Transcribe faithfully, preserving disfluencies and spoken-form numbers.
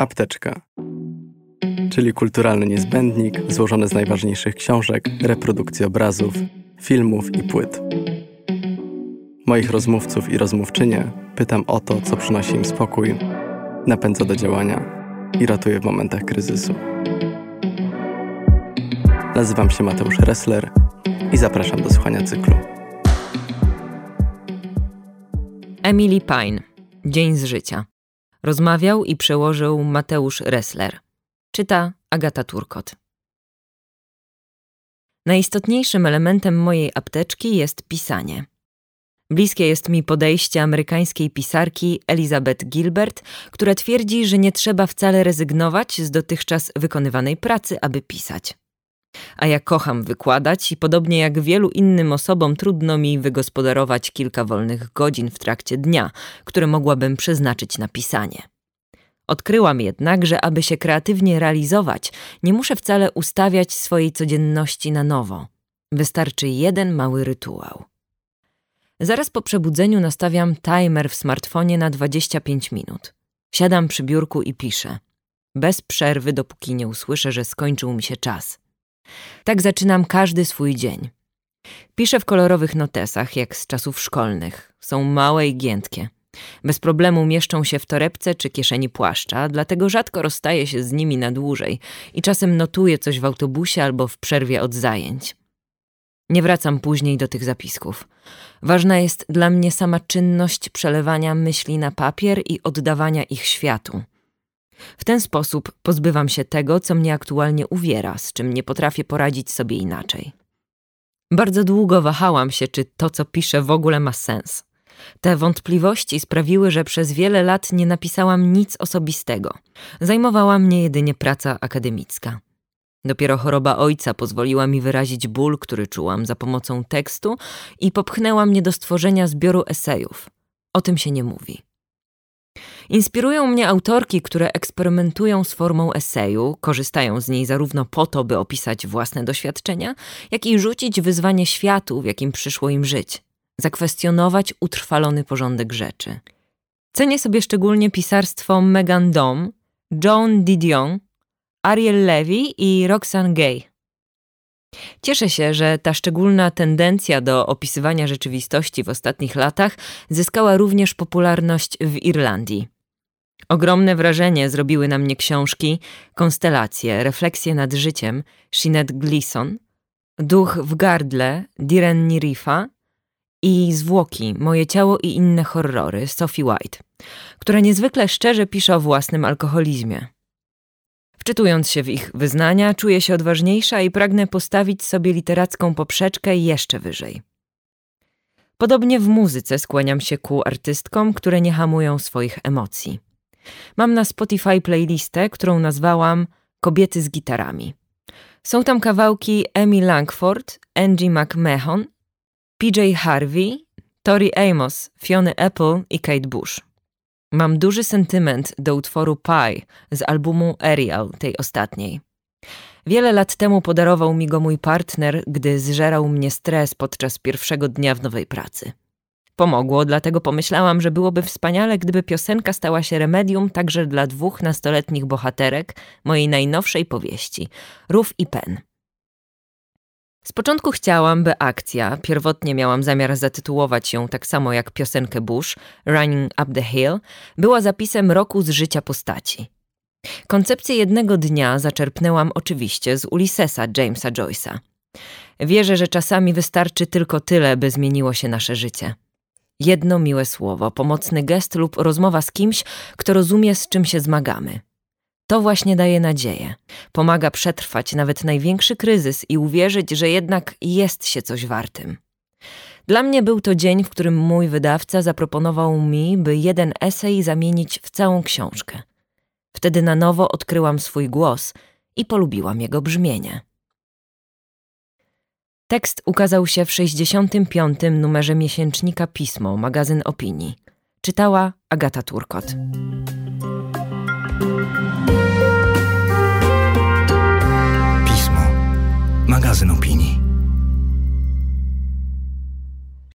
apteczka, czyli kulturalny niezbędnik złożony z najważniejszych książek, reprodukcji obrazów, filmów i płyt. Moich rozmówców i rozmówczynie pytam o to, co przynosi im spokój, napędza do działania i ratuje w momentach kryzysu. Nazywam się Mateusz Roesler i zapraszam do słuchania cyklu. Emily Pine. Dzień z życia. Rozmawiał i przełożył Mateusz Roesler. Czyta Agata Turkot. Najistotniejszym elementem mojej apteczki jest pisanie. Bliskie jest mi podejście amerykańskiej pisarki Elizabeth Gilbert, która twierdzi, że nie trzeba wcale rezygnować z dotychczas wykonywanej pracy, aby pisać. A ja kocham wykładać i podobnie jak wielu innym osobom trudno mi wygospodarować kilka wolnych godzin w trakcie dnia, które mogłabym przeznaczyć na pisanie. Odkryłam jednak, że aby się kreatywnie realizować, nie muszę wcale ustawiać swojej codzienności na nowo. Wystarczy jeden mały rytuał. Zaraz po przebudzeniu nastawiam timer w smartfonie na dwadzieścia pięć minut. Siadam przy biurku i piszę. Bez przerwy, dopóki nie usłyszę, że skończył mi się czas. Tak zaczynam każdy swój dzień. Piszę w kolorowych notesach, jak z czasów szkolnych. Są małe i giętkie. Bez problemu mieszczą się w torebce czy kieszeni płaszcza, dlatego rzadko rozstaję się z nimi na dłużej i czasem notuję coś w autobusie albo w przerwie od zajęć. Nie wracam później do tych zapisków. Ważna jest dla mnie sama czynność przelewania myśli na papier i oddawania ich światu. W ten sposób pozbywam się tego, co mnie aktualnie uwiera, z czym nie potrafię poradzić sobie inaczej. Bardzo długo wahałam się, czy to, co piszę, w ogóle ma sens. Te wątpliwości sprawiły, że przez wiele lat nie napisałam nic osobistego. Zajmowała mnie jedynie praca akademicka. Dopiero choroba ojca pozwoliła mi wyrazić ból, który czułam za pomocą tekstu i popchnęła mnie do stworzenia zbioru esejów. O tym się nie mówi. Inspirują mnie autorki, które eksperymentują z formą eseju, korzystają z niej zarówno po to, by opisać własne doświadczenia, jak i rzucić wyzwanie światu, w jakim przyszło im żyć, zakwestionować utrwalony porządek rzeczy. Cenię sobie szczególnie pisarstwo Meghan Daum, Joan Didion, Ariel Levy i Roxane Gay. Cieszę się, że ta szczególna tendencja do opisywania rzeczywistości w ostatnich latach zyskała również popularność w Irlandii. Ogromne wrażenie zrobiły na mnie książki Konstelacje, refleksje nad życiem Sinet Gleason, Duch w gardle Direnni Nirifa i Zwłoki, moje ciało i inne horrory Sophie White, która niezwykle szczerze pisze o własnym alkoholizmie. Wczytując się w ich wyznania, czuję się odważniejsza i pragnę postawić sobie literacką poprzeczkę jeszcze wyżej. Podobnie w muzyce skłaniam się ku artystkom, które nie hamują swoich emocji. Mam na Spotify playlistę, którą nazwałam Kobiety z gitarami. Są tam kawałki Amy Langford, Angie McMahon, P J Harvey, Tori Amos, Fiony Apple i Kate Bush. Mam duży sentyment do utworu Pie z albumu Ariel, tej ostatniej. Wiele lat temu podarował mi go mój partner, gdy zżerał mnie stres podczas pierwszego dnia w nowej pracy. Pomogło, dlatego pomyślałam, że byłoby wspaniale, gdyby piosenka stała się remedium także dla dwóch nastoletnich bohaterek mojej najnowszej powieści, Rów i Pen. Z początku chciałam, by akcja, pierwotnie miałam zamiar zatytułować ją tak samo jak piosenkę Bush, Running Up The Hill, była zapisem roku z życia postaci. Koncepcję jednego dnia zaczerpnęłam oczywiście z Ulissesa Jamesa Joyce'a. Wierzę, że czasami wystarczy tylko tyle, by zmieniło się nasze życie. Jedno miłe słowo, pomocny gest lub rozmowa z kimś, kto rozumie, z czym się zmagamy. To właśnie daje nadzieję. Pomaga przetrwać nawet największy kryzys i uwierzyć, że jednak jest się coś wartym. Dla mnie był to dzień, w którym mój wydawca zaproponował mi, by jeden esej zamienić w całą książkę. Wtedy na nowo odkryłam swój głos i polubiłam jego brzmienie. Tekst ukazał się w sześćdziesiątym piątym numerze miesięcznika Pismo, magazyn opinii. Czytała Agata Turkot. Magazyn opinii.